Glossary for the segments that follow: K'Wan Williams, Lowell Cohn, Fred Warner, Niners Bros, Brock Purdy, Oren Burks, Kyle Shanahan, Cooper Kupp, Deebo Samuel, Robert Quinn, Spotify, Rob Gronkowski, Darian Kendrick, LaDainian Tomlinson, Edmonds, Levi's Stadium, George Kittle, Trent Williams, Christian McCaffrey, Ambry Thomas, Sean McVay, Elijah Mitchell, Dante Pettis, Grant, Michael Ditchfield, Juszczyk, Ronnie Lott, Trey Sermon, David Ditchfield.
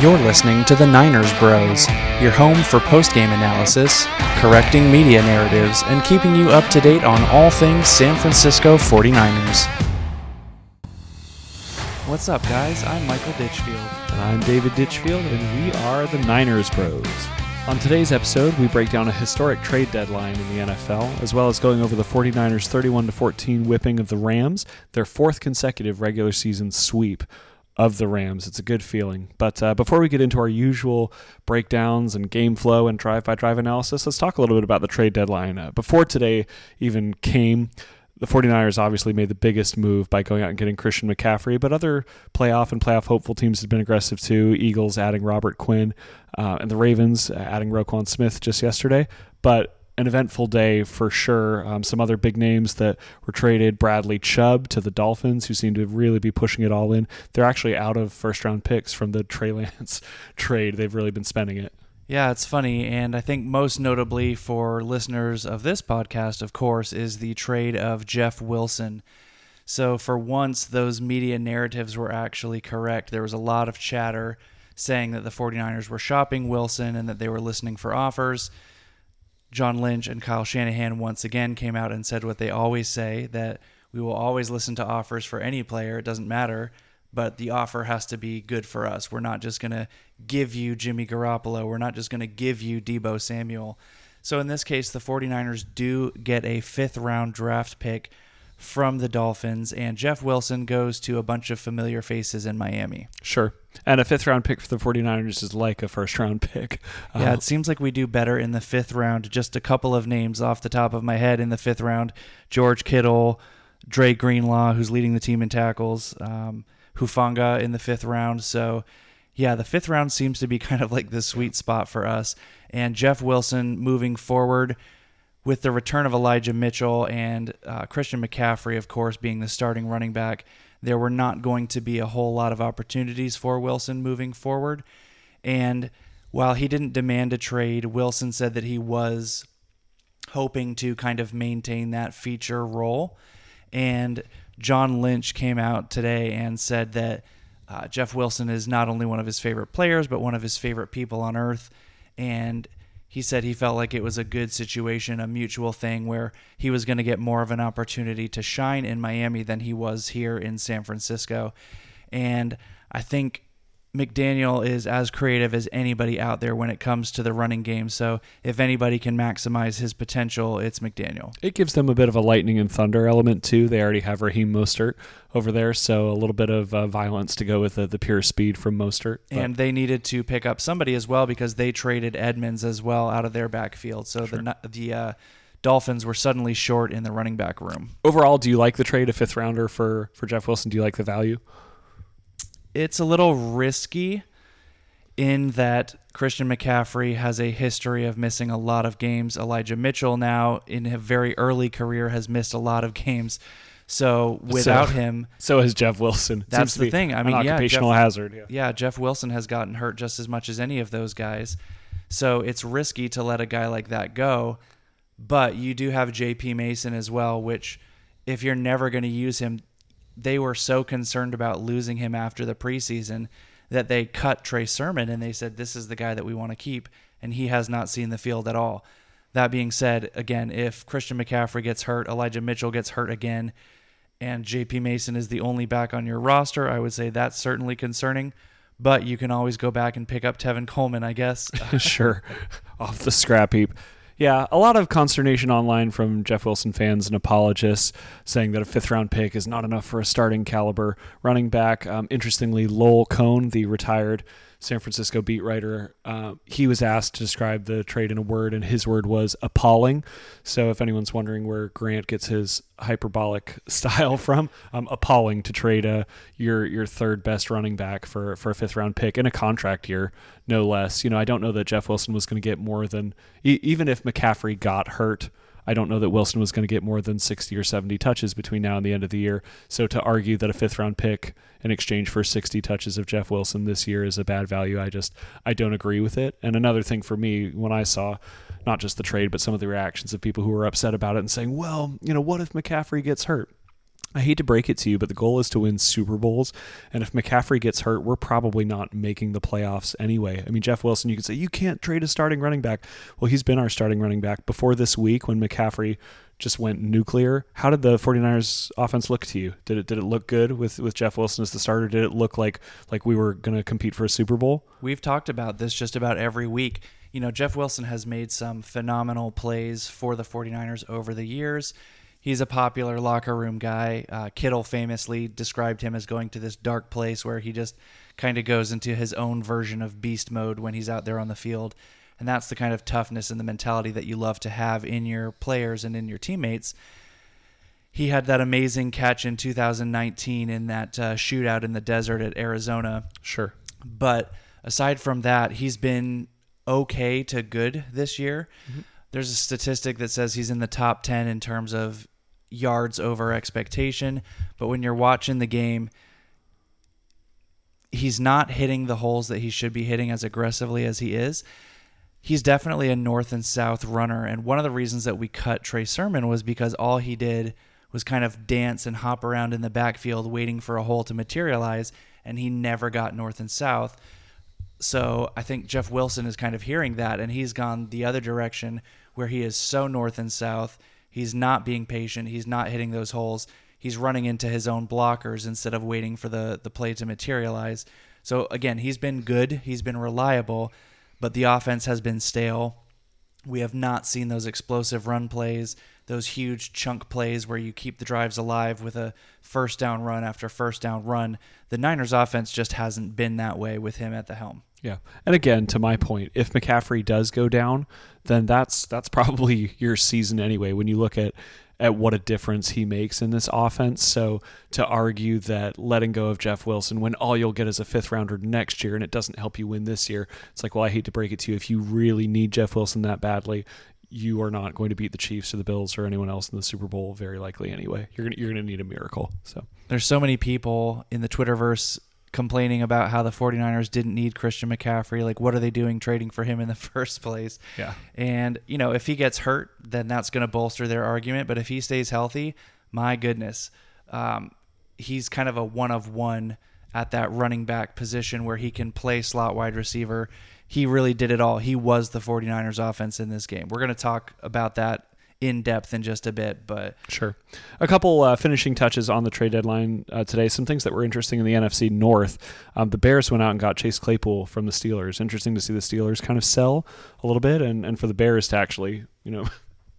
You're listening to the Niners Bros, your home for post-game analysis, correcting media narratives, and keeping you up to date on all things San Francisco 49ers. What's up, guys? I'm Michael Ditchfield. And I'm David Ditchfield, and we are the Niners Bros. On today's episode, we break down a historic trade deadline in the NFL, as well as going over the 49ers' 31-14 whipping of the Rams, their fourth consecutive regular season sweep of the Rams. It's a good feeling. But before we get into our usual breakdowns and game flow and drive-by-drive analysis, let's talk a little bit about the trade deadline. Before today even came, the 49ers obviously made the biggest move by going out and getting Christian McCaffrey, but other playoff and playoff hopeful teams have been aggressive too. Eagles adding Robert Quinn, and the Ravens adding Roquan Smith just yesterday. But an eventful day for sure. Some other big names that were traded, Bradley Chubb to the Dolphins, who seem to really be pushing it all in. They're actually out of first-round picks from the Trey Lance trade. They've really been spending it. Yeah, it's funny, and I think most notably for listeners of this podcast, of course, is the trade of Jeff Wilson. So for once, those media narratives were actually correct. There was a lot of chatter saying that the 49ers were shopping Wilson and that they were listening for offers. John Lynch and Kyle Shanahan once again came out and said what they always say, that we will always listen to offers for any player, it doesn't matter, but the offer has to be good for us. We're not just going to give you Jimmy Garoppolo. We're not just going to give you Deebo Samuel. So in this case, the 49ers do get a fifth-round draft pick from the Dolphins, and Jeff Wilson goes to a bunch of familiar faces in Miami. Sure. And a fifth-round pick for the 49ers is like a first-round pick. Yeah, it seems like we do better in the fifth round. Just a couple of names off the top of my head in the fifth round. George Kittle, Dre Greenlaw, who's leading the team in tackles, Hufanga in the fifth round. So, yeah, the fifth round seems to be kind of like the sweet spot for us. And Jeff Wilson moving forward with the return of Elijah Mitchell and Christian McCaffrey, of course, being the starting running back. There were not going to be a whole lot of opportunities for Wilson moving forward. And while he didn't demand a trade, Wilson said that he was hoping to kind of maintain that feature role. And John Lynch came out today and said that Jeff Wilson is not only one of his favorite players, but one of his favorite people on earth. And he said he felt like it was a good situation, a mutual thing where he was going to get more of an opportunity to shine in Miami than he was here in San Francisco. And I think McDaniel is as creative as anybody out there when it comes to the running game. So if anybody can maximize his potential, it's McDaniel. It gives them a bit of a lightning and thunder element too. They already have Raheem Mostert over there, so a little bit of violence to go with the pure speed from Mostert. But. And they needed to pick up somebody as well because they traded Edmonds as well out of their backfield. So sure. the Dolphins were suddenly short in the running back room. Overall, do you like the trade, a fifth rounder for Jeff Wilson? Do you like the value? It's a little risky in that Christian McCaffrey has a history of missing a lot of games. Elijah Mitchell now in a very early career has missed a lot of games. So has Jeff Wilson. That's the thing. I mean, occupational hazard. Yeah, Jeff Wilson has gotten hurt just as much as any of those guys. So it's risky to let a guy like that go. But you do have J.P. Mason as well, which if you're never going to use him, they were so concerned about losing him after the preseason that they cut Trey Sermon and they said, this is the guy that we want to keep, and he has not seen the field at all. That being said, again, if Christian McCaffrey gets hurt, Elijah Mitchell gets hurt again, and J.P. Mason is the only back on your roster, I would say that's certainly concerning, but you can always go back and pick up Tevin Coleman, I guess. Sure, off the scrap heap. Yeah, a lot of consternation online from Jeff Wilson fans and apologists saying that a fifth-round pick is not enough for a starting caliber running back. Interestingly, Lowell Cohn, the retired San Francisco beat writer, he was asked to describe the trade in a word, and his word was appalling. So if anyone's wondering where Grant gets his hyperbolic style from, appalling to trade your third best running back for a fifth-round pick in a contract year, no less. You know, I don't know that Jeff Wilson was going to get more than, even if McCaffrey got hurt, I don't know that Wilson was going to get more than 60 or 70 touches between now and the end of the year. So to argue that a fifth-round pick in exchange for 60 touches of Jeff Wilson this year is a bad value, I don't agree with it. And another thing for me, when I saw not just the trade, but some of the reactions of people who were upset about it and saying, well, you know, what if McCaffrey gets hurt? I hate to break it to you, but the goal is to win Super Bowls. And if McCaffrey gets hurt, we're probably not making the playoffs anyway. I mean, Jeff Wilson, you could say, you can't trade a starting running back. Well, he's been our starting running back. Before this week, when McCaffrey just went nuclear, how did the 49ers offense look to you? Did it look good with Jeff Wilson as the starter? Did it look like we were going to compete for a Super Bowl? We've talked about this just about every week. You know, Jeff Wilson has made some phenomenal plays for the 49ers over the years. He's a popular locker room guy. Kittle famously described him as going to this dark place where he just kind of goes into his own version of beast mode when he's out there on the field. And that's the kind of toughness and the mentality that you love to have in your players and in your teammates. He had that amazing catch in 2019 in that shootout in the desert at Arizona. Sure. But aside from that, he's been okay to good this year. Mm-hmm. There's a statistic that says he's in the top 10 in terms of yards over expectation, but when you're watching the game, he's not hitting the holes that he should be hitting as aggressively as he is. He's definitely a north and south runner, and one of the reasons that we cut Trey Sermon was because all he did was kind of dance and hop around in the backfield waiting for a hole to materialize, and he never got north and south. So I think Jeff Wilson is kind of hearing that, and he's gone the other direction where he is so north and south. He's not being patient. He's not hitting those holes. He's running into his own blockers instead of waiting for the play to materialize. So, again, he's been good. He's been reliable, but the offense has been stale. We have not seen those explosive run plays, those huge chunk plays where you keep the drives alive with a first down run after first down run. The Niners offense just hasn't been that way with him at the helm. Yeah. And again, to my point, if McCaffrey does go down, then that's probably your season anyway, when you look at what a difference he makes in this offense. So to argue that letting go of Jeff Wilson when all you'll get is a fifth rounder next year and it doesn't help you win this year, it's like, well, I hate to break it to you. If you really need Jeff Wilson that badly, you are not going to beat the Chiefs or the Bills or anyone else in the Super Bowl very likely anyway. You're going to need a miracle. So there's so many people in the Twitterverse complaining about how the 49ers didn't need Christian McCaffrey. Like, what are they doing trading for him in the first place? Yeah. And, you know, if he gets hurt, then that's going to bolster their argument. But if he stays healthy, my goodness, he's kind of a one-of-one at that running back position where he can play slot wide receiver. He really did it all. He was the 49ers offense in this game. We're going to talk about that in depth in just a bit, but sure. A couple finishing touches on the trade deadline today. Some things that were interesting in the NFC North. The Bears went out and got Chase Claypool from the Steelers. Interesting to see the Steelers kind of sell a little bit, and for the Bears to actually, you know,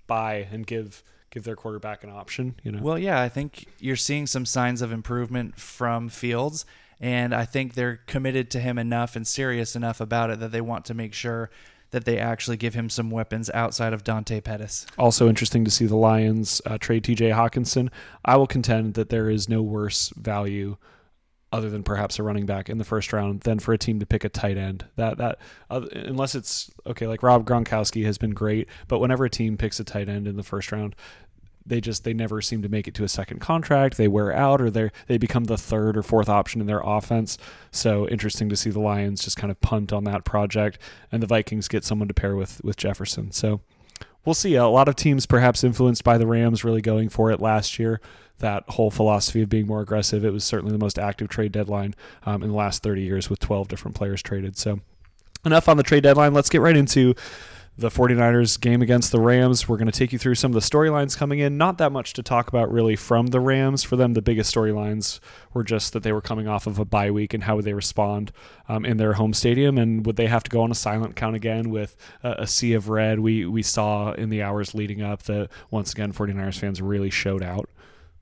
buy and give their quarterback an option. You know, well, yeah, I think you're seeing some signs of improvement from Fields, and I think they're committed to him enough and serious enough about it that they want to make sure that they actually give him some weapons outside of Dante Pettis. Also interesting to see the Lions trade TJ Hawkinson. I will contend that there is no worse value other than perhaps a running back in the first round than for a team to pick a tight end. That unless it's, okay, like Rob Gronkowski has been great, but whenever a team picks a tight end in the first round, they never seem to make it to a second contract. They wear out, or they become the third or fourth option in their offense. So interesting to see the Lions just kind of punt on that project, and the Vikings get someone to pair with Jefferson. So we'll see. A lot of teams perhaps influenced by the Rams really going for it last year, that whole philosophy of being more aggressive. It was certainly the most active trade deadline in the last 30 years with 12 different players traded. So enough on the trade deadline. Let's get right into the 49ers game against the Rams. We're going to take you through some of the storylines coming in. Not that much to talk about really from the Rams. For them, the biggest storylines were just that they were coming off of a bye week and how would they respond in their home stadium, and would they have to go on a silent count again with a sea of red. We saw in the hours leading up that once again 49ers fans really showed out.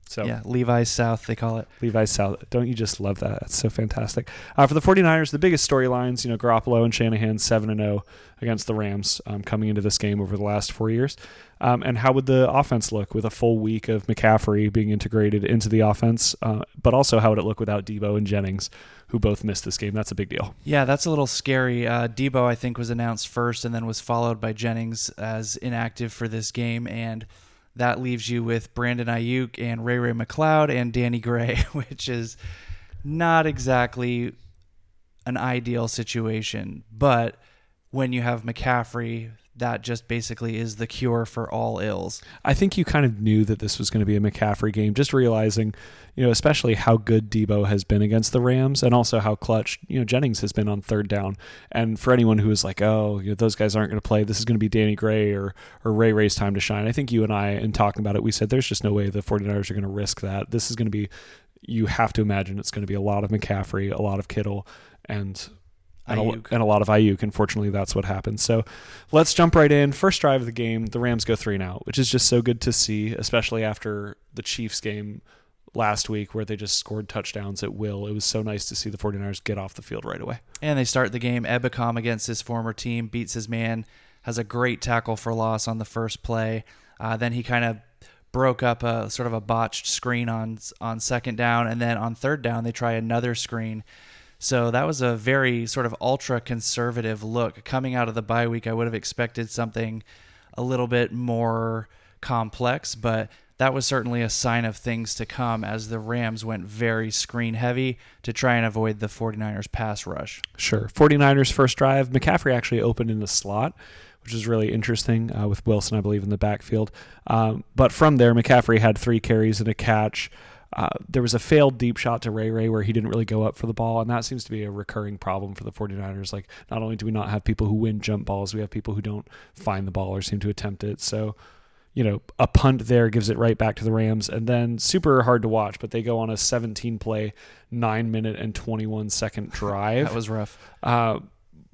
So yeah, Levi's South, they call it. Levi's South. Don't you just love that? That's so fantastic. For the 49ers, the biggest storylines, you know, Garoppolo and Shanahan 7-0 against the Rams coming into this game over the last 4 years. And how would the offense look with a full week of McCaffrey being integrated into the offense? But also, how would it look without Deebo and Jennings, who both missed this game? That's a big deal. Yeah, that's a little scary. Deebo, I think, was announced first and then was followed by Jennings as inactive for this game. And that leaves you with Brandon Ayuk and Ray-Ray McCloud and Danny Gray, which is not exactly an ideal situation. But when you have McCaffrey, that just basically is the cure for all ills. I think you kind of knew that this was going to be a McCaffrey game, just realizing, you know, especially how good Deebo has been against the Rams and also how clutch, you know, Jennings has been on third down. And for anyone who was like, oh, you know, those guys aren't going to play, this is going to be Danny Gray or Ray-Ray's time to shine. I think you and I, in talking about it, we said there's just no way the 49ers are going to risk that. This is going to be, you have to imagine it's going to be a lot of McCaffrey, a lot of Kittle, and a lot of Ayuk. Unfortunately, that's what happened. So let's jump right in. First drive of the game, the Rams go 3-0, which is just so good to see, especially after the Chiefs game last week where they just scored touchdowns at will. It was so nice to see the 49ers get off the field right away. And they start the game. Ebicom against his former team, beats his man, has a great tackle for loss on the first play. Then he kind of broke up a sort of a botched screen on second down. And then on third down, they try another screen. So that was a very sort of ultra conservative look. Coming out of the bye week, I would have expected something a little bit more complex, but that was certainly a sign of things to come as the Rams went very screen heavy to try and avoid the 49ers pass rush. Sure. 49ers first drive, McCaffrey actually opened in the slot, which is really interesting, with Wilson, I believe, in the backfield. But from there, McCaffrey had 3 carries and a catch. There was a failed deep shot to Ray-Ray where he didn't really go up for the ball, and that seems to be a recurring problem for the 49ers. Like, not only do we not have people who win jump balls, we have people who don't find the ball or seem to attempt it. So, you know, a punt there gives it right back to the Rams, and then super hard to watch, but they go on a 17-play, 9-minute and 21-second drive. That was rough.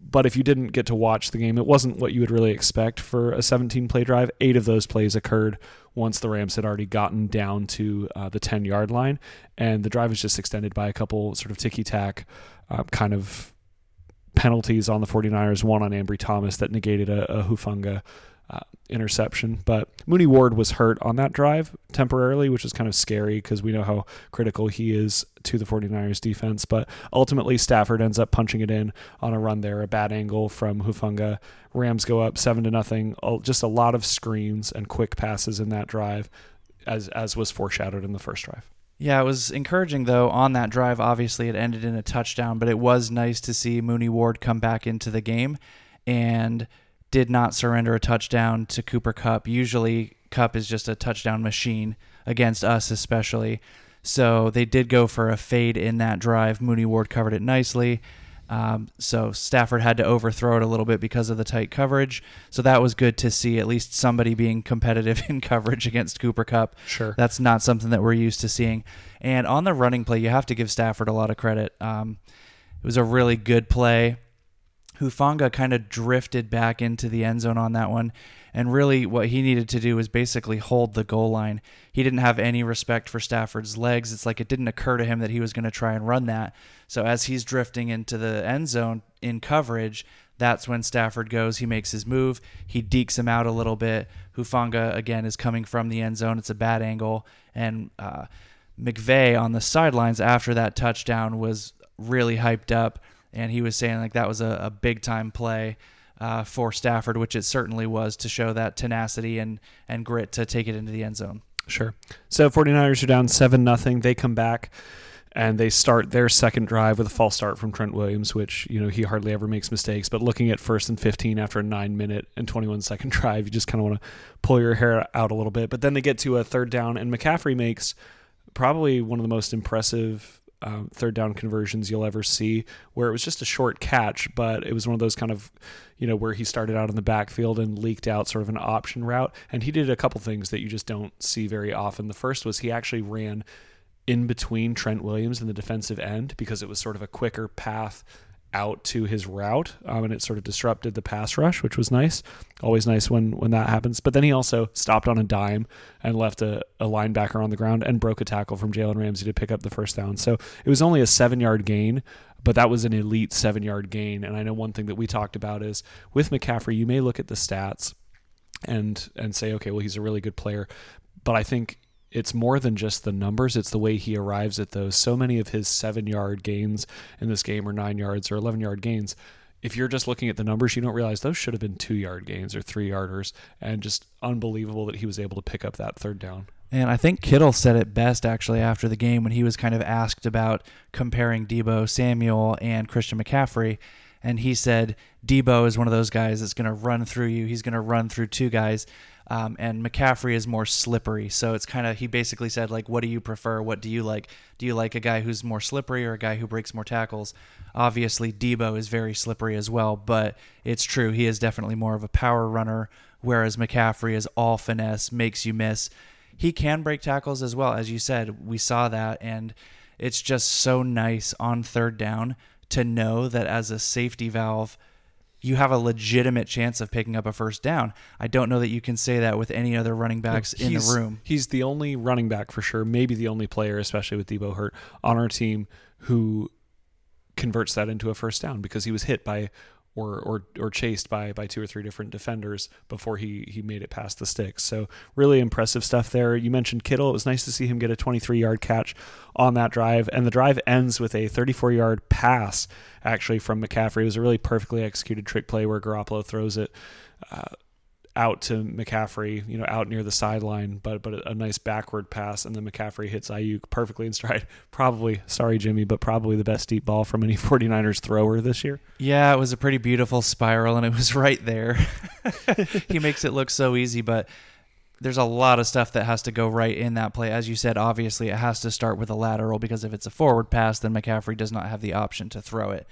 But if you didn't get to watch the game, it wasn't what you would really expect for a 17-play drive. 8 of those plays occurred once the Rams had already gotten down to the 10-yard line, and the drive was just extended by a couple sort of ticky-tack kind of penalties on the 49ers, one on Ambry Thomas that negated a Hufanga interception. But Mooney Ward was hurt on that drive temporarily, which is kind of scary because we know how critical he is to the 49ers defense. But ultimately Stafford ends up punching it in on a run there, a bad angle from Hufanga. Rams go up 7-0. Just a lot of screens and quick passes in that drive, as was foreshadowed in the first drive. Yeah, it was encouraging, though, on that drive. Obviously it ended in a touchdown, but it was nice to see Mooney Ward come back into the game and did not surrender a touchdown to Cooper Kupp. Usually Kupp is just a touchdown machine against us especially. So they did go for a fade in that drive. Mooney Ward covered it nicely. So Stafford had to overthrow it a little bit because of the tight coverage. So that was good to see at least somebody being competitive in coverage against Cooper Kupp. Sure. That's not something that we're used to seeing. And on the running play, you have to give Stafford a lot of credit. It was a really good play. Hufanga kind of drifted back into the end zone on that one, and really what he needed to do was basically hold the goal line. He didn't have any respect for Stafford's legs. It's like it didn't occur to him that he was going to try and run that. So as he's drifting into the end zone in coverage, that's when Stafford goes. He makes his move. He dekes him out a little bit. Hufanga, again, is coming from the end zone. It's a bad angle, and McVay on the sidelines after that touchdown was really hyped up. And he was saying, like, that was a big-time play for Stafford, which it certainly was, to show that tenacity and grit to take it into the end zone. Sure. So 49ers are down 7-0. They come back, and they start their second drive with a false start from Trent Williams, which, you know, he hardly ever makes mistakes. But looking at 1st and 15 after a 9-minute and 21-second drive, you just kind of want to pull your hair out a little bit. But then they get to a third down, and McCaffrey makes probably one of the most impressive third down conversions you'll ever see, where it was just a short catch, but it was one of those kind of, you know, where he started out in the backfield and leaked out sort of an option route. And he did a couple things that you just don't see very often. The first was he actually ran in between Trent Williams and the defensive end because it was sort of a quicker path out to his route, and it sort of disrupted the pass rush, which was nice. Always nice when that happens. But then he also stopped on a dime and left a linebacker on the ground and broke a tackle from Jalen Ramsey to pick up the first down. So it was only a 7-yard gain, but that was an elite 7-yard gain. And I know one thing that we talked about is with McCaffrey, you may look at the stats and say, okay, well, he's a really good player. But I think it's more than just the numbers. It's the way he arrives at those. So many of his 7-yard gains in this game, or 9 yards or 11-yard gains, if you're just looking at the numbers, you don't realize those should have been 2-yard gains or 3-yarders. And just unbelievable that he was able to pick up that third down. And I think Kittle said it best actually after the game when he was kind of asked about comparing Deebo Samuel and Christian McCaffrey. and he said Deebo is one of those guys that's going to run through you. He's going to run through two guys, and McCaffrey is more slippery. So it's kind of, he basically said, like, what do you prefer? What do you like? Do you like a guy who's more slippery or a guy who breaks more tackles? Obviously, Deebo is very slippery as well, but it's true. He is definitely more of a power runner, whereas McCaffrey is all finesse, makes you miss. He can break tackles as well. As you said, we saw that, and it's just so nice on third down to know that as a safety valve, you have a legitimate chance of picking up a first down. I don't know that you can say that with any other running backs in the room. He's the only running back for sure, maybe the only player, especially with Deebo hurt, on our team who converts that into a first down, because he was hit by or chased by two or three different defenders before he made it past the sticks. So really impressive stuff there. You mentioned Kittle. It was nice to see him get a 23-yard catch on that drive. And the drive ends with a 34-yard pass, actually, from McCaffrey. It was a really perfectly executed trick play where Garoppolo throws it out to McCaffrey, you know, out near the sideline, but a nice backward pass, and then McCaffrey hits Ayuk perfectly in stride. Probably the best deep ball from any 49ers thrower this year. Yeah, it was a pretty beautiful spiral, and it was right there. He makes it look so easy, but there's a lot of stuff that has to go right in that play. As you said, obviously it has to start with a lateral, because if it's a forward pass, then McCaffrey does not have the option to throw it.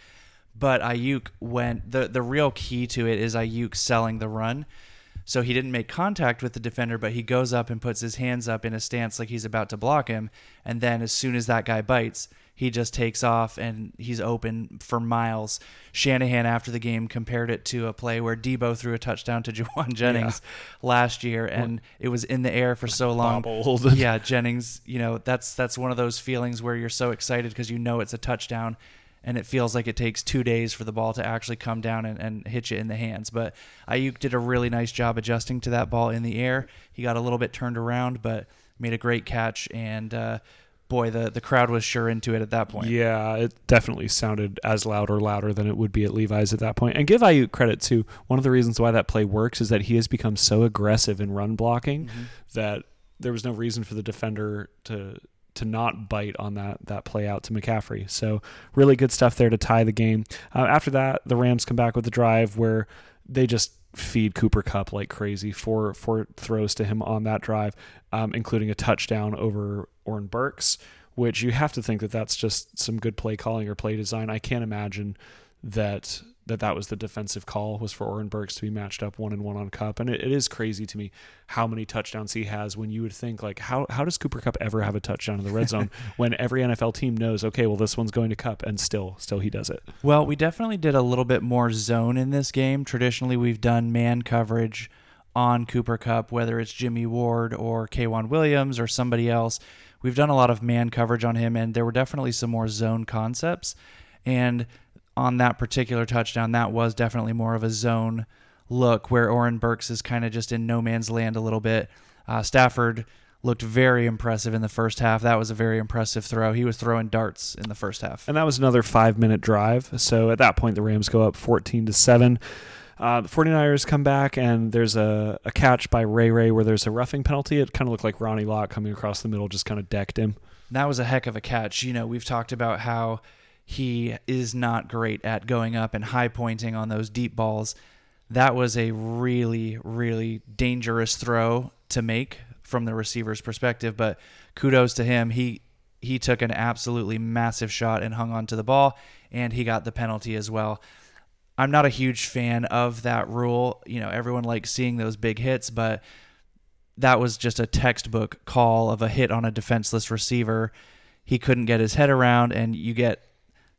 But Ayuk went, the real key to it is Ayuk selling the run. So he didn't make contact with the defender, but he goes up and puts his hands up in a stance like he's about to block him. And then as soon as that guy bites, he just takes off and he's open for miles. Shanahan after the game compared it to a play where Deebo threw a touchdown to Jauan Jennings last year, and it was in the air for so long. Bobbled. Yeah, Jennings, you know, that's one of those feelings where you're so excited because you know it's a touchdown, and it feels like it takes 2 days for the ball to actually come down and hit you in the hands. But Ayuk did a really nice job adjusting to that ball in the air. He got a little bit turned around, but made a great catch. And boy, the crowd was sure into it at that point. Yeah, it definitely sounded as loud or louder than it would be at Levi's at that point. And give Ayuk credit too. One of the reasons why that play works is that he has become so aggressive in run blocking that there was no reason for the defender to not bite on that play out to McCaffrey. So really good stuff there to tie the game. After that, the Rams come back with the drive where they just feed Cooper Kupp like crazy. Four throws to him on that drive, including a touchdown over Oren Burks, which you have to think that that's just some good play calling or play design. I can't imagine that was the defensive call, was for Oren Burks to be matched up 1-on-1 on Kupp. And it is crazy to me how many touchdowns he has, when you would think, like, how does Cooper Kupp ever have a touchdown in the red zone when every NFL team knows, okay, well, this one's going to Kupp, and still he does it. Well, we definitely did a little bit more zone in this game. Traditionally, we've done man coverage on Cooper Kupp, whether it's Jimmy Ward or K'Wan Williams or somebody else. We've done a lot of man coverage on him, and there were definitely some more zone concepts. And on that particular touchdown, that was definitely more of a zone look where Oren Burks is kind of just in no man's land a little bit. Stafford looked very impressive in the first half. That was a very impressive throw. He was throwing darts in the first half. And that was another 5-minute drive. So at that point, the Rams go up 14-7. The 49ers come back, and there's a catch by Ray-Ray where there's a roughing penalty. It kind of looked like Ronnie Lott coming across the middle just kind of decked him. That was a heck of a catch. You know, we've talked about how he is not great at going up and high pointing on those deep balls. That was a really, really dangerous throw to make from the receiver's perspective, but kudos to him. He took an absolutely massive shot and hung on to the ball, and he got the penalty as well. I'm not a huge fan of that rule. You know, everyone likes seeing those big hits, but that was just a textbook call of a hit on a defenseless receiver. He couldn't get his head around, and you get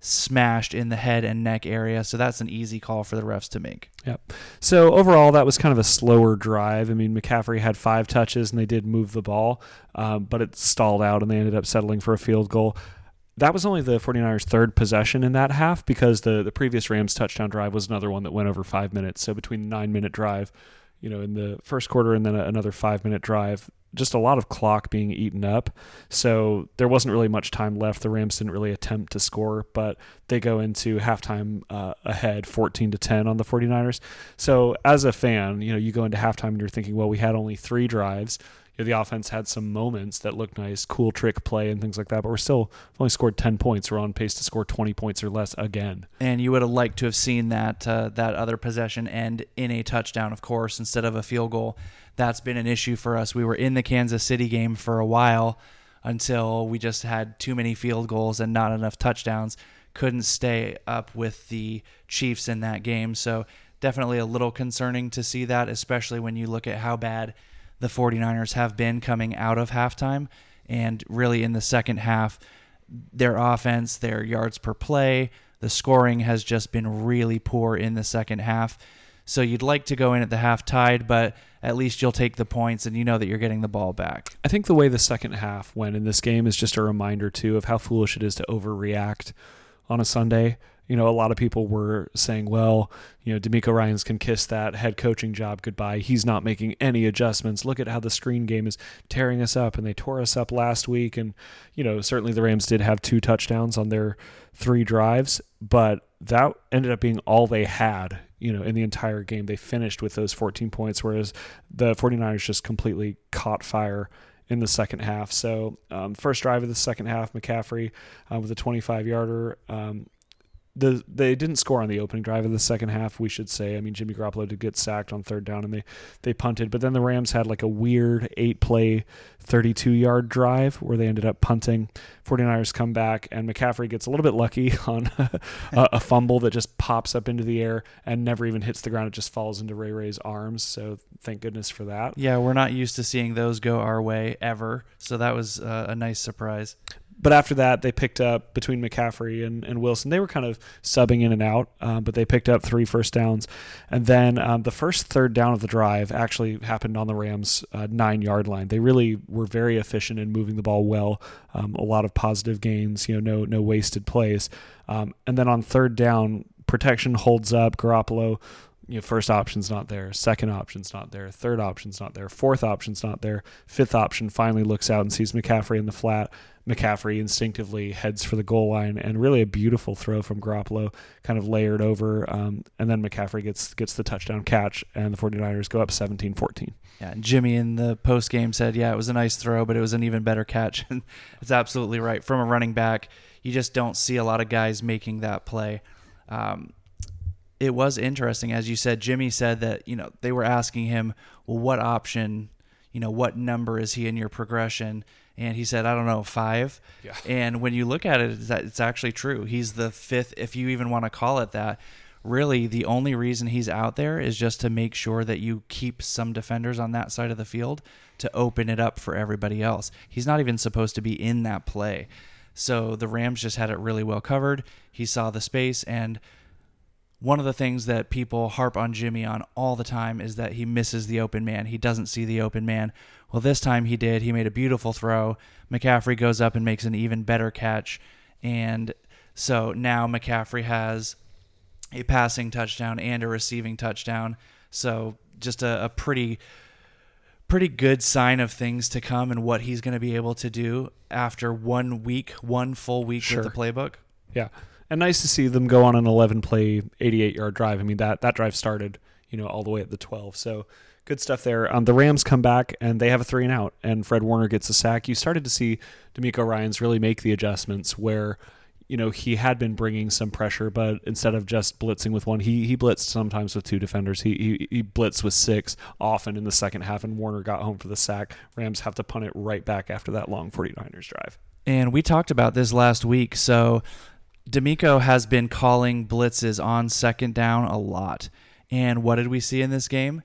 smashed in the head and neck area. So that's an easy call for the refs to make. Yep. So overall, that was kind of a slower drive. I mean, McCaffrey had 5 touches and they did move the ball, but it stalled out and they ended up settling for a field goal. That was only the 49ers' third possession in that half, because the previous Rams touchdown drive was another one that went over 5 minutes. So between the 9-minute drive, you know, in the first quarter, and then another 5-minute drive, just a lot of clock being eaten up. So there wasn't really much time left. The Rams didn't really attempt to score, but they go into halftime ahead 14-10 on the 49ers. So as a fan, you know, you go into halftime and you're thinking, well, we had only 3 drives. the offense had some moments that looked nice, cool trick play and things like that, but we're still only scored 10 points. We're on pace to score 20 points or less again. And you would have liked to have seen that that other possession end in a touchdown, of course, instead of a field goal. That's been an issue for us. We were in the Kansas City game for a while until we just had too many field goals and not enough touchdowns. Couldn't stay up with the Chiefs in that game. So definitely a little concerning to see that, especially when you look at how bad the 49ers have been coming out of halftime and really in the second half. Their offense, their yards per play, the scoring has just been really poor in the second half. So you'd like to go in at the half tied, but at least you'll take the points and you know that you're getting the ball back. I think the way the second half went in this game is just a reminder, too, of how foolish it is to overreact on a Sunday. You know, a lot of people were saying, well, you know, DeMeco Ryans can kiss that head coaching job goodbye. He's not making any adjustments. Look at how the screen game is tearing us up, and they tore us up last week. And, you know, certainly the Rams did have 2 touchdowns on their 3 drives, but that ended up being all they had, you know, in the entire game. They finished with those 14 points, whereas the 49ers just completely caught fire in the second half. So first drive of the second half, McCaffrey with a 25-yarder, They didn't score on the opening drive of the second half, we should say. I mean, Jimmy Garoppolo did get sacked on third down, and they punted. But then the Rams had like a weird 8-play, 32-yard drive where they ended up punting. 49ers come back, and McCaffrey gets a little bit lucky on a fumble that just pops up into the air and never even hits the ground. It just falls into Ray-Ray's arms, so thank goodness for that. Yeah, we're not used to seeing those go our way ever, so that was a nice surprise. But after that, they picked up, between McCaffrey and Wilson, they were kind of subbing in and out, but they picked up 3 first downs. And then the first third down of the drive actually happened on the Rams' 9-yard line. They really were very efficient in moving the ball well, a lot of positive gains, you know, no wasted plays. And then on third down, protection holds up. Garoppolo, you know, first option's not there, second option's not there, third option's not there, fourth option's not there, fifth option finally looks out and sees McCaffrey in the flat. McCaffrey instinctively heads for the goal line, and really a beautiful throw from Garoppolo, kind of layered over, and then McCaffrey gets the touchdown catch, and the 49ers go up 17-14. Yeah, and Jimmy in the postgame said, yeah, it was a nice throw, but it was an even better catch. And it's absolutely right. From a running back, you just don't see a lot of guys making that play. It was interesting, as you said. Jimmy said that, you know, they were asking him, well, what option, you know, what number is he in your progression? And he said, I don't know, 5. Yeah. And when you look at it, it's actually true. He's the 5th, if you even want to call it that. Really, the only reason he's out there is just to make sure that you keep some defenders on that side of the field to open it up for everybody else. He's not even supposed to be in that play. So the Rams just had it really well covered. He saw the space, and one of the things that people harp on Jimmy on all the time is that he misses the open man. He doesn't see the open man. Well, this time he did. He made a beautiful throw. McCaffrey goes up and makes an even better catch. And so now McCaffrey has a passing touchdown and a receiving touchdown. So just a pretty good sign of things to come and what he's going to be able to do after one full week sure. with the playbook. Yeah. And nice to see them go on an 11-play, 88-yard drive. I mean, that drive started, you know, all the way at the 12. So good stuff there. The Rams come back, and they have a 3-and-out, and Fred Warner gets a sack. You started to see DeMeco Ryans really make the adjustments where, you know, he had been bringing some pressure, but instead of just blitzing with one, he blitzed sometimes with 2 defenders. He blitzed with 6 often in the second half, and Warner got home for the sack. Rams have to punt it right back after that long 49ers drive. And we talked about this last week, so DeMeco has been calling blitzes on second down a lot. And what did we see in this game?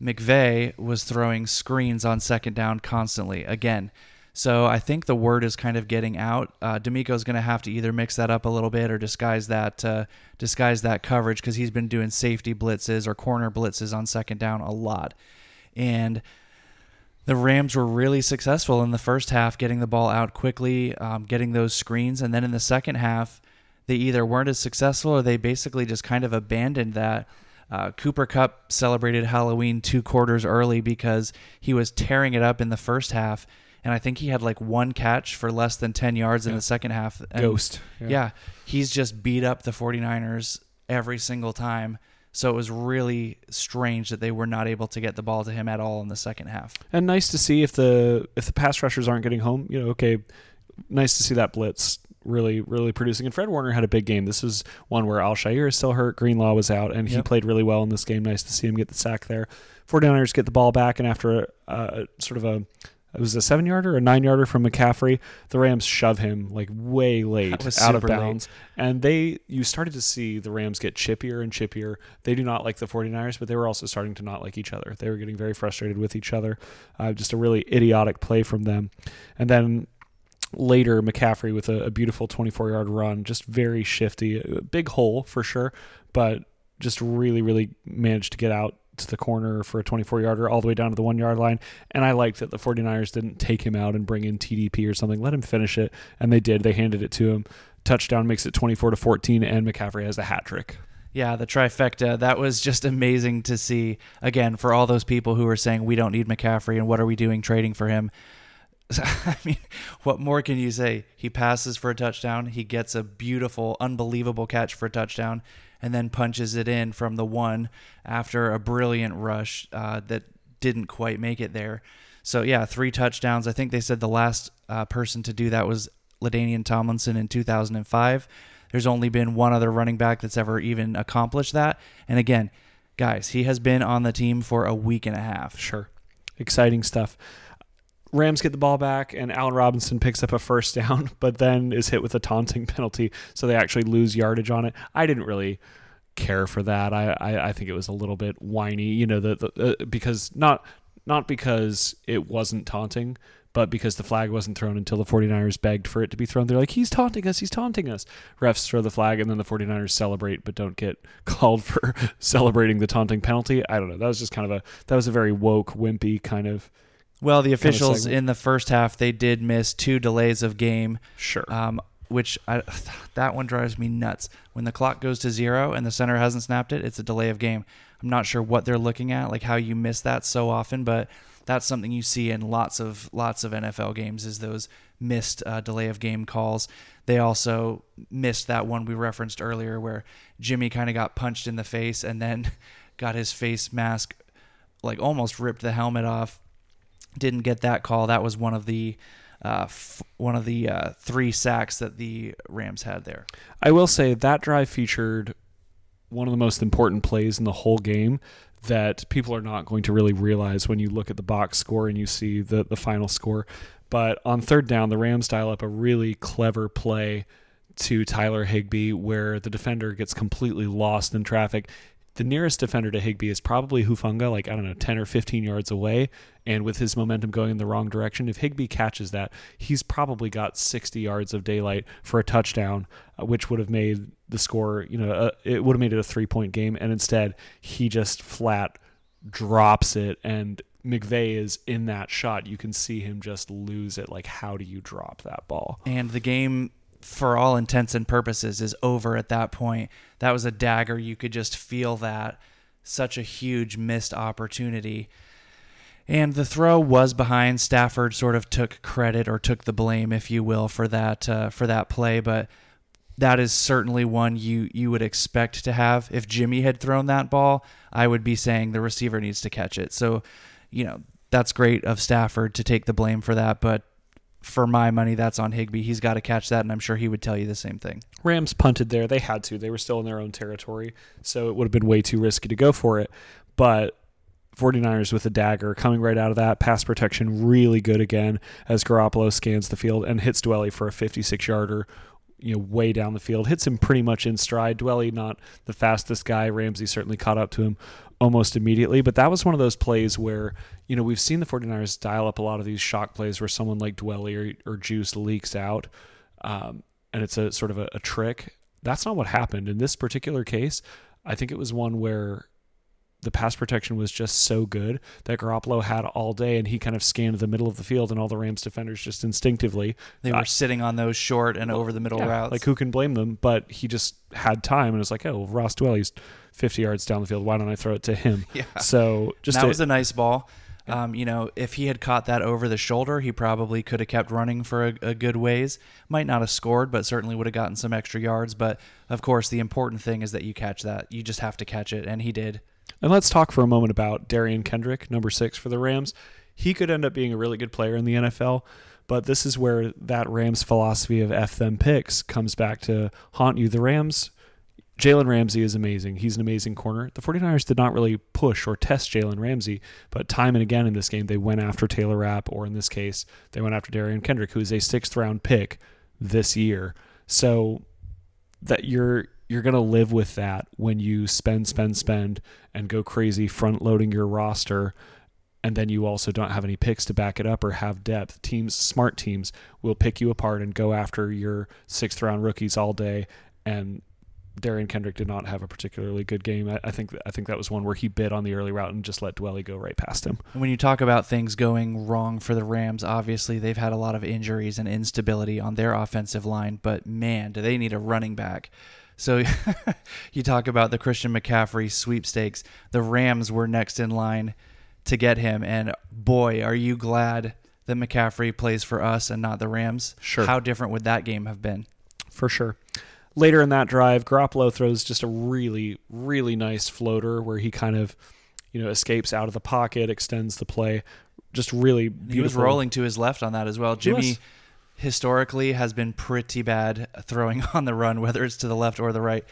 McVay was throwing screens on second down constantly again. So I think the word is kind of getting out. DeMeco's going to have to either mix that up a little bit or disguise that coverage, because he's been doing safety blitzes or corner blitzes on second down a lot. And the Rams were really successful in the first half, getting the ball out quickly, getting those screens. And then in the second half, they either weren't as successful or they basically just kind of abandoned that. Cooper Kupp celebrated Halloween 2 quarters early because he was tearing it up in the first half. And I think he had like 1 catch for less than 10 yards in the second half. And Ghost. Yeah. He's just beat up the 49ers every single time. So it was really strange that they were not able to get the ball to him at all in the second half. And nice to see if the pass rushers aren't getting home, you know, okay, nice to see that blitz really, really producing. And Fred Warner had a big game. This is one where Al-Shaair is still hurt, Greenlaw was out, and he played really well in this game. Nice to see him get the sack there. 49ers get the ball back, and after it was a 7-yarder or a 9-yarder from McCaffrey, the Rams shove him like way late out of bounds. And you started to see the Rams get chippier and chippier. They do not like the 49ers, but they were also starting to not like each other. They were getting very frustrated with each other. Just a really idiotic play from them. And then later, McCaffrey with a beautiful 24-yard run, just very shifty, a big hole for sure, but just really, really managed to get out to the corner for a 24-yarder all the way down to the 1-yard line. And I liked that the 49ers didn't take him out and bring in TDP or something. Let him finish it, and they did. They handed it to him. Touchdown makes it 24-14, and McCaffrey has the hat trick. Yeah, the trifecta. That was just amazing to see. Again, for all those people who are saying we don't need McCaffrey and what are we doing trading for him? I mean, what more can you say? He passes for a touchdown. He gets a beautiful, unbelievable catch for a touchdown, and then punches it in from the one after a brilliant rush that didn't quite make it there. So, yeah, 3 touchdowns. I think they said the last person to do that was LaDainian Tomlinson in 2005. There's only been one other running back that's ever even accomplished that. And, again, guys, he has been on the team for a week and a half. Sure. Exciting stuff. Rams get the ball back, and Allen Robinson picks up a first down, but then is hit with a taunting penalty, so they actually lose yardage on it. I didn't really care for that. I think it was a little bit whiny, you know, because not because it wasn't taunting, but because the flag wasn't thrown until the 49ers begged for it to be thrown. They're like, he's taunting us. Refs throw the flag, and then the 49ers celebrate but don't get called for celebrating the taunting penalty. I don't know. That was just kind of a very woke, wimpy kind of... Well, the officials in the first half, they did miss 2 delays of game. Sure. That one drives me nuts. When the clock goes to 0 and the center hasn't snapped it, it's a delay of game. I'm not sure what they're looking at, like how you miss that so often, but that's something you see in lots of NFL games is those missed delay of game calls. They also missed that one we referenced earlier where Jimmy kind of got punched in the face and then got his face mask, like almost ripped the helmet off. Didn't get that call. That was one of the 3 sacks that the Rams had there. I will say that drive featured one of the most important plays in the whole game that people are not going to really realize when you look at the box score and you see the final score. But on third down, the Rams dial up a really clever play to Tyler Higbee where the defender gets completely lost in traffic. The nearest defender to Higbee is probably Hufanga, 10 or 15 yards away. And with his momentum going in the wrong direction, if Higbee catches that, he's probably got 60 yards of daylight for a touchdown, which would have made the score, it would have made it a 3-point game. And instead, he just flat drops it. And McVay is in that shot. You can see him just lose it. Like, how do you drop that ball? And the game, for all intents and purposes, is over at that point. That was a dagger. You could just feel that. Such a huge missed opportunity. And the throw was behind. Stafford sort of took credit or took the blame, if you will, for that play. But that is certainly one you would expect to have. If Jimmy had thrown that ball, I would be saying the receiver needs to catch it. So, that's great of Stafford to take the blame for that. But for my money, that's on Higbee. He's got to catch that, and I'm sure he would tell you the same thing. Rams punted there. They had to. They were still in their own territory, so it would have been way too risky to go for it. But 49ers with a dagger coming right out of that. Pass protection really good again as Garoppolo scans the field and hits Dwelley for a 56-yarder. Way down the field, hits him pretty much in stride. Dwelley, not the fastest guy. Ramsey certainly caught up to him almost immediately, but that was one of those plays where, we've seen the 49ers dial up a lot of these shock plays where someone like Dwelley or Juice leaks out, and it's a sort of a trick. That's not what happened. In this particular case, I think it was one where the pass protection was just so good that Garoppolo had all day, and he kind of scanned the middle of the field, and all the Rams defenders just instinctively. They were sitting on those short and over the middle routes. Like, who can blame them? But he just had time, and it was like, oh, well, Ross Dwelley's 50 yards down the field. Why don't I throw it to him? Yeah. So just that was a nice ball. Yeah. You know, if he had caught that over the shoulder, he probably could have kept running for a good ways. Might not have scored, but certainly would have gotten some extra yards. But, of course, the important thing is that you catch that. You just have to catch it, and he did. And let's talk for a moment about Darian Kendrick, number 6 for the Rams. He could end up being a really good player in the NFL, but this is where that Rams philosophy of F them picks comes back to haunt you. The Rams, Jalen Ramsey is amazing. He's an amazing corner. The 49ers did not really push or test Jalen Ramsey, but time and again in this game, they went after Taylor Rapp, or in this case, they went after Darian Kendrick, who is a 6th-round pick this year. So that you're going to live with that when you spend, and go crazy front-loading your roster, and then you also don't have any picks to back it up or have depth. Teams, smart teams, will pick you apart and go after your 6th-round rookies all day, and Darian Kendrick did not have a particularly good game. I think that was one where he bid on the early route and just let Dwelley go right past him. When you talk about things going wrong for the Rams, obviously they've had a lot of injuries and instability on their offensive line, but man, do they need a running back. So you talk about the Christian McCaffrey sweepstakes. The Rams were next in line to get him, and boy, are you glad that McCaffrey plays for us and not the Rams. Sure. How different would that game have been? For sure. Later in that drive, Garoppolo throws just a really, really nice floater where he kind of, you know, escapes out of the pocket, extends the play. Just really beautiful. He was rolling to his left on that as well. Jimmy historically has been pretty bad throwing on the run, whether it's to the left or the right.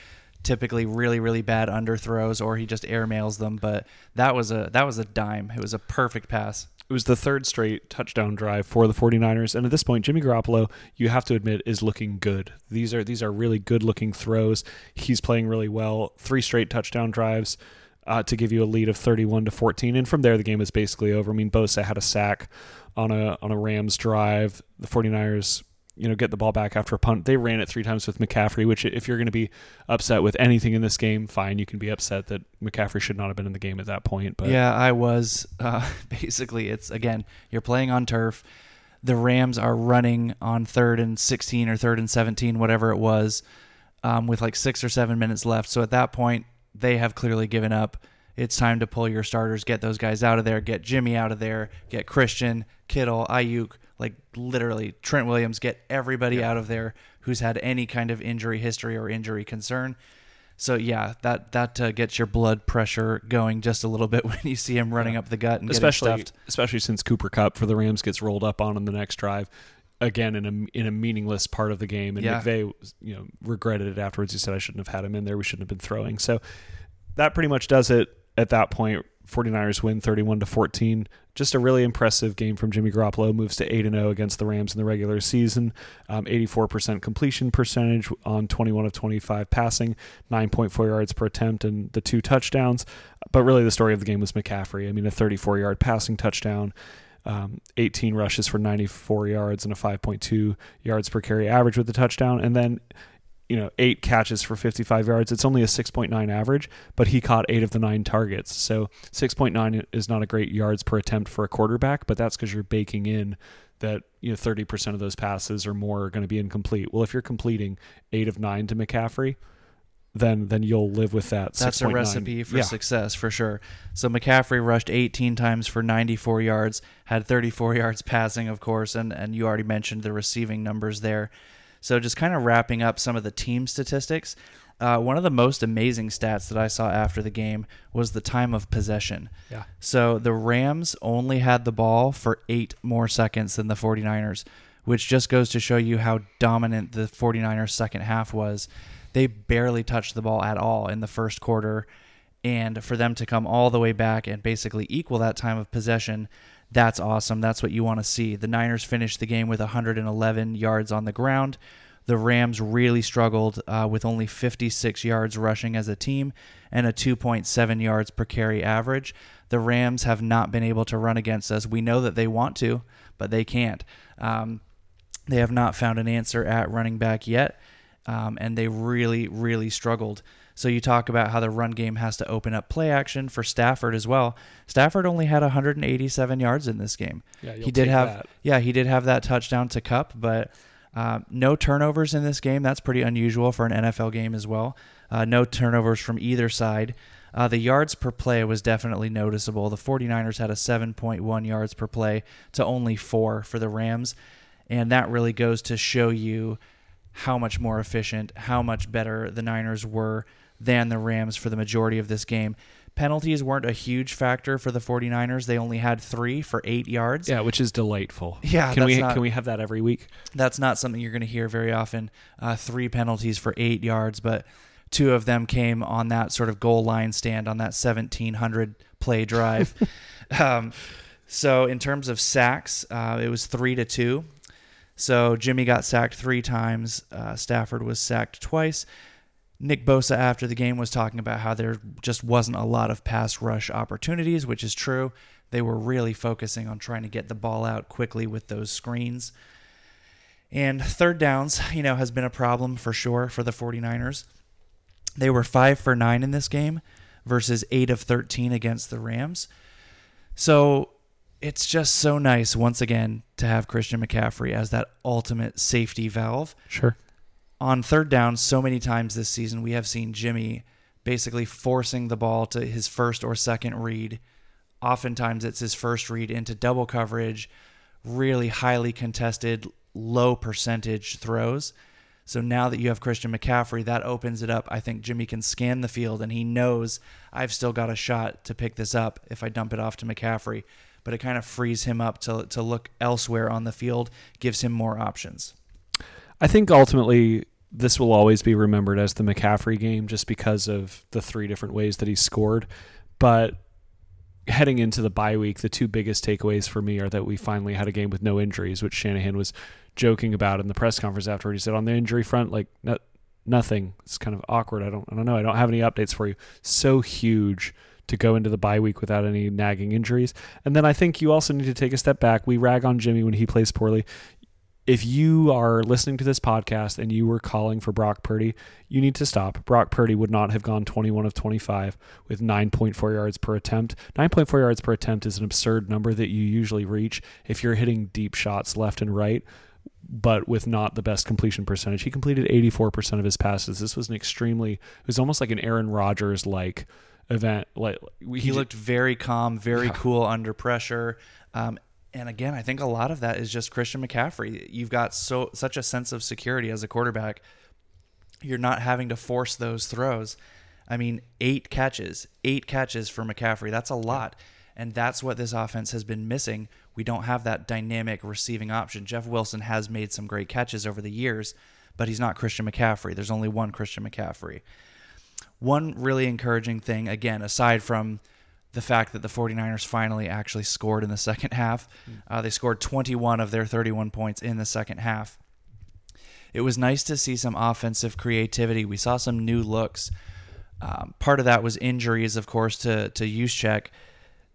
Typically really, really bad underthrows, or he just airmails them. But that was a dime. It was a perfect pass. It was the 3rd straight touchdown drive for the 49ers. And at this point, Jimmy Garoppolo, you have to admit, is looking good. These are really good-looking throws. He's playing really well. 3 straight touchdown drives to give you a lead of 31-14. And from there, the game is basically over. I mean, Bosa had a sack on a Rams drive. The 49ers, you know, get the ball back after a punt. They ran it 3 times with McCaffrey, which if you're going to be upset with anything in this game, fine, you can be upset that McCaffrey should not have been in the game at that point. But yeah, I was. Basically, it's, again, you're playing on turf. The Rams are running on 3rd and 16 or 3rd and 17, whatever it was, with like 6 or 7 minutes left. So at that point, they have clearly given up. It's time to pull your starters, get those guys out of there, get Jimmy out of there, get Christian, Kittle, Ayuk, like literally Trent Williams, get everybody out of there who's had any kind of injury history or injury concern. So yeah, that gets your blood pressure going just a little bit when you see him running up the gut and getting stuffed. Especially since Cooper Kupp for the Rams gets rolled up on the next drive. Again, in a meaningless part of the game, and McVay, you know, regretted it afterwards. He said, "I shouldn't have had him in there. We shouldn't have been throwing." So that pretty much does it at that point. 49ers win 31-14. Just a really impressive game from Jimmy Garoppolo. Moves to 8-0 against the Rams in the regular season. 84% completion percentage on 21 of 25 passing, 9.4 yards per attempt, and the 2 touchdowns. But really the story of the game was McCaffrey. I mean, a 34-yard passing touchdown, 18 rushes for 94 yards and a 5.2 yards per carry average with the touchdown. And then, you know, 8 catches for 55 yards. It's only a 6.9 average, but he caught 8 of the 9 targets. So 6.9 is not a great yards per attempt for a quarterback, but that's because you're baking in that, you know, 30% of those passes or more are going to be incomplete. Well, if you're completing 8 of 9 to McCaffrey, then you'll live with that. That's 6.9. A recipe for success for sure. So McCaffrey rushed 18 times for 94 yards, had 34 yards passing, of course, and you already mentioned the receiving numbers there. So just kind of wrapping up some of the team statistics, one of the most amazing stats that I saw after the game was the time of possession. Yeah. So the Rams only had the ball for 8 more seconds than the 49ers, which just goes to show you how dominant the 49ers second half was. They barely touched the ball at all in the first quarter, and for them to come all the way back and basically equal that time of possession, that's awesome. That's what you want to see. The Niners finished the game with 111 yards on the ground. The Rams really struggled with only 56 yards rushing as a team and a 2.7 yards per carry average. The Rams have not been able to run against us. We know that they want to, but they can't. They have not found an answer at running back yet, and they really, really struggled. So you talk about how the run game has to open up play action for Stafford as well. Stafford only had 187 yards in this game. Yeah, he did have that touchdown to Kupp, but no turnovers in this game. That's pretty unusual for an NFL game as well. No turnovers from either side. The yards per play was definitely noticeable. The 49ers had a 7.1 yards per play to only 4 for the Rams, and that really goes to show you how much more efficient, how much better the Niners were than the Rams for the majority of this game. Penalties weren't a huge factor for the 49ers. They only had 3 for 8 yards. Yeah, which is delightful. Yeah, can we have that every week? That's not something you're going to hear very often. 3 penalties for 8 yards, but 2 of them came on that sort of goal line stand on that 1,700 play drive. So in terms of sacks, it was 3-2. So Jimmy got sacked 3 times. Stafford was sacked twice. Nick Bosa after the game was talking about how there just wasn't a lot of pass rush opportunities, which is true. They were really focusing on trying to get the ball out quickly with those screens. And third downs, has been a problem for sure for the 49ers. They were 5-for-9 in this game versus 8-of-13 against the Rams. So it's just so nice once again to have Christian McCaffrey as that ultimate safety valve. Sure. On third down, so many times this season, we have seen Jimmy basically forcing the ball to his first or second read. Oftentimes, it's his first read into double coverage, really highly contested, low percentage throws. So now that you have Christian McCaffrey, that opens it up. I think Jimmy can scan the field, and he knows I've still got a shot to pick this up if I dump it off to McCaffrey. But it kind of frees him up to look elsewhere on the field, gives him more options. I think ultimately this will always be remembered as the McCaffrey game just because of the 3 different ways that he scored. But heading into the bye week, the 2 biggest takeaways for me are that we finally had a game with no injuries, which Shanahan was joking about in the press conference afterward. He said on the injury front, nothing. It's kind of awkward. I don't know. I don't have any updates for you. So huge to go into the bye week without any nagging injuries. And then I think you also need to take a step back. We rag on Jimmy when he plays poorly. If you are listening to this podcast and you were calling for Brock Purdy, you need to stop. Brock Purdy would not have gone 21 of 25 with 9.4 yards per attempt. 9.4 yards per attempt is an absurd number that you usually reach if you're hitting deep shots left and right, but with not the best completion percentage. He completed 84% of his passes. This was it was almost like an Aaron Rodgers-like event. He looked very calm, very cool under pressure. And again, I think a lot of that is just Christian McCaffrey. You've got such a sense of security as a quarterback. You're not having to force those throws. I mean, 8 catches for McCaffrey. That's a lot. And that's what this offense has been missing. We don't have that dynamic receiving option. Jeff Wilson has made some great catches over the years, but he's not Christian McCaffrey. There's only one Christian McCaffrey. One really encouraging thing, again, aside from the fact that the 49ers finally actually scored in the second half. They scored 21 of their 31 points in the second half. It was nice to see some offensive creativity. We saw some new looks. Part of that was injuries, of course, to Juszczyk.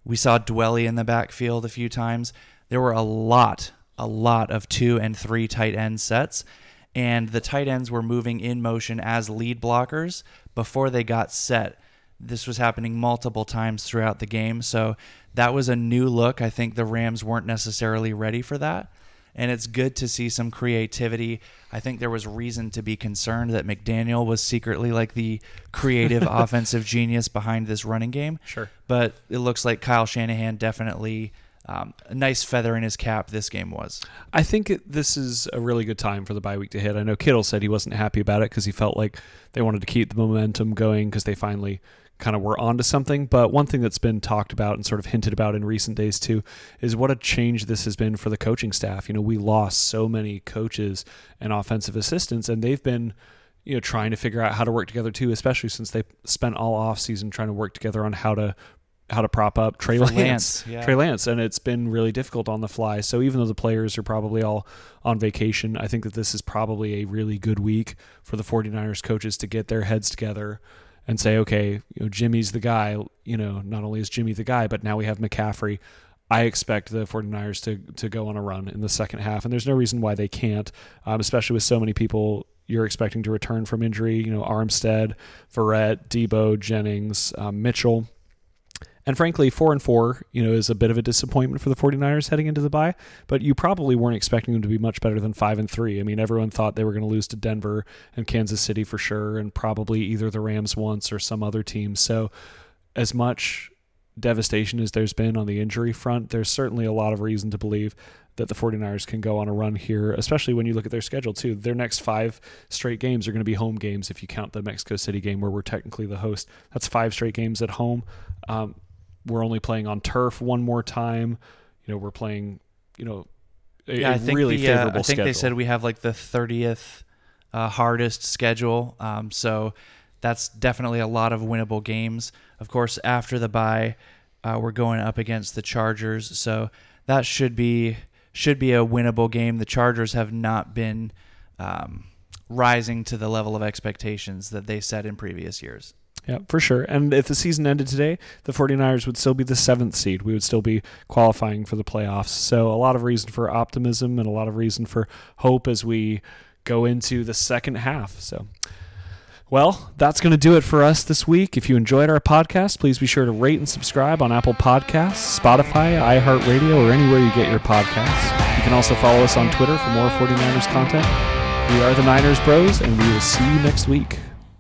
We saw Dwelley in the backfield a few times. There were a lot of 2 and 3 tight end sets, and the tight ends were moving in motion as lead blockers before they got set. This was happening multiple times throughout the game. So that was a new look. I think the Rams weren't necessarily ready for that. And it's good to see some creativity. I think there was reason to be concerned that McDaniel was secretly like the creative offensive genius behind this running game. Sure. But it looks like Kyle Shanahan definitely a nice feather in his cap this game was. I think this is a really good time for the bye week to hit. I know Kittle said he wasn't happy about it because he felt like they wanted to keep the momentum going because they finally kind of were onto something. But one thing that's been talked about and sort of hinted about in recent days too is what a change this has been for the coaching staff. We lost so many coaches and offensive assistants, and they've been trying to figure out how to work together too, especially since they spent all offseason trying to work together on how to prop up Trey Lance. Yeah. Trey Lance, and it's been really difficult on the fly. So even though the players are probably all on vacation, I think that this is probably a really good week for the 49ers coaches to get their heads together and say, okay, Jimmy's the guy. Not only is Jimmy the guy, but now we have McCaffrey. I expect the 49ers to go on a run in the second half, and there's no reason why they can't, especially with so many people you're expecting to return from injury. Armstead, Verrett, Deebo, Jennings, Mitchell. And frankly, 4-4, is a bit of a disappointment for the 49ers heading into the bye, but you probably weren't expecting them to be much better than 5-3. I mean, everyone thought they were going to lose to Denver and Kansas City for sure, and probably either the Rams once or some other team. So as much devastation as there's been on the injury front, there's certainly a lot of reason to believe that the 49ers can go on a run here, especially when you look at their schedule too. Their next 5 straight games are going to be home games if you count the Mexico City game where we're technically the host. That's 5 straight games at home. We're only playing on turf one more time. You know, we're playing, you know, favorable schedule. I think they said we have like the 30th hardest schedule. So that's definitely a lot of winnable games. Of course, after the bye, we're going up against the Chargers. So that should be a winnable game. The Chargers have not been rising to the level of expectations that they set in previous years. Yeah, for sure. And if the season ended today, the 49ers would still be the 7th seed. We would still be qualifying for the playoffs. So a lot of reason for optimism and a lot of reason for hope as we go into the second half. So, well, that's going to do it for us this week. If you enjoyed our podcast, please be sure to rate and subscribe on Apple Podcasts, Spotify, iHeartRadio, or anywhere you get your podcasts. You can also follow us on Twitter for more 49ers content. We are the Niners Bros, and we will see you next week.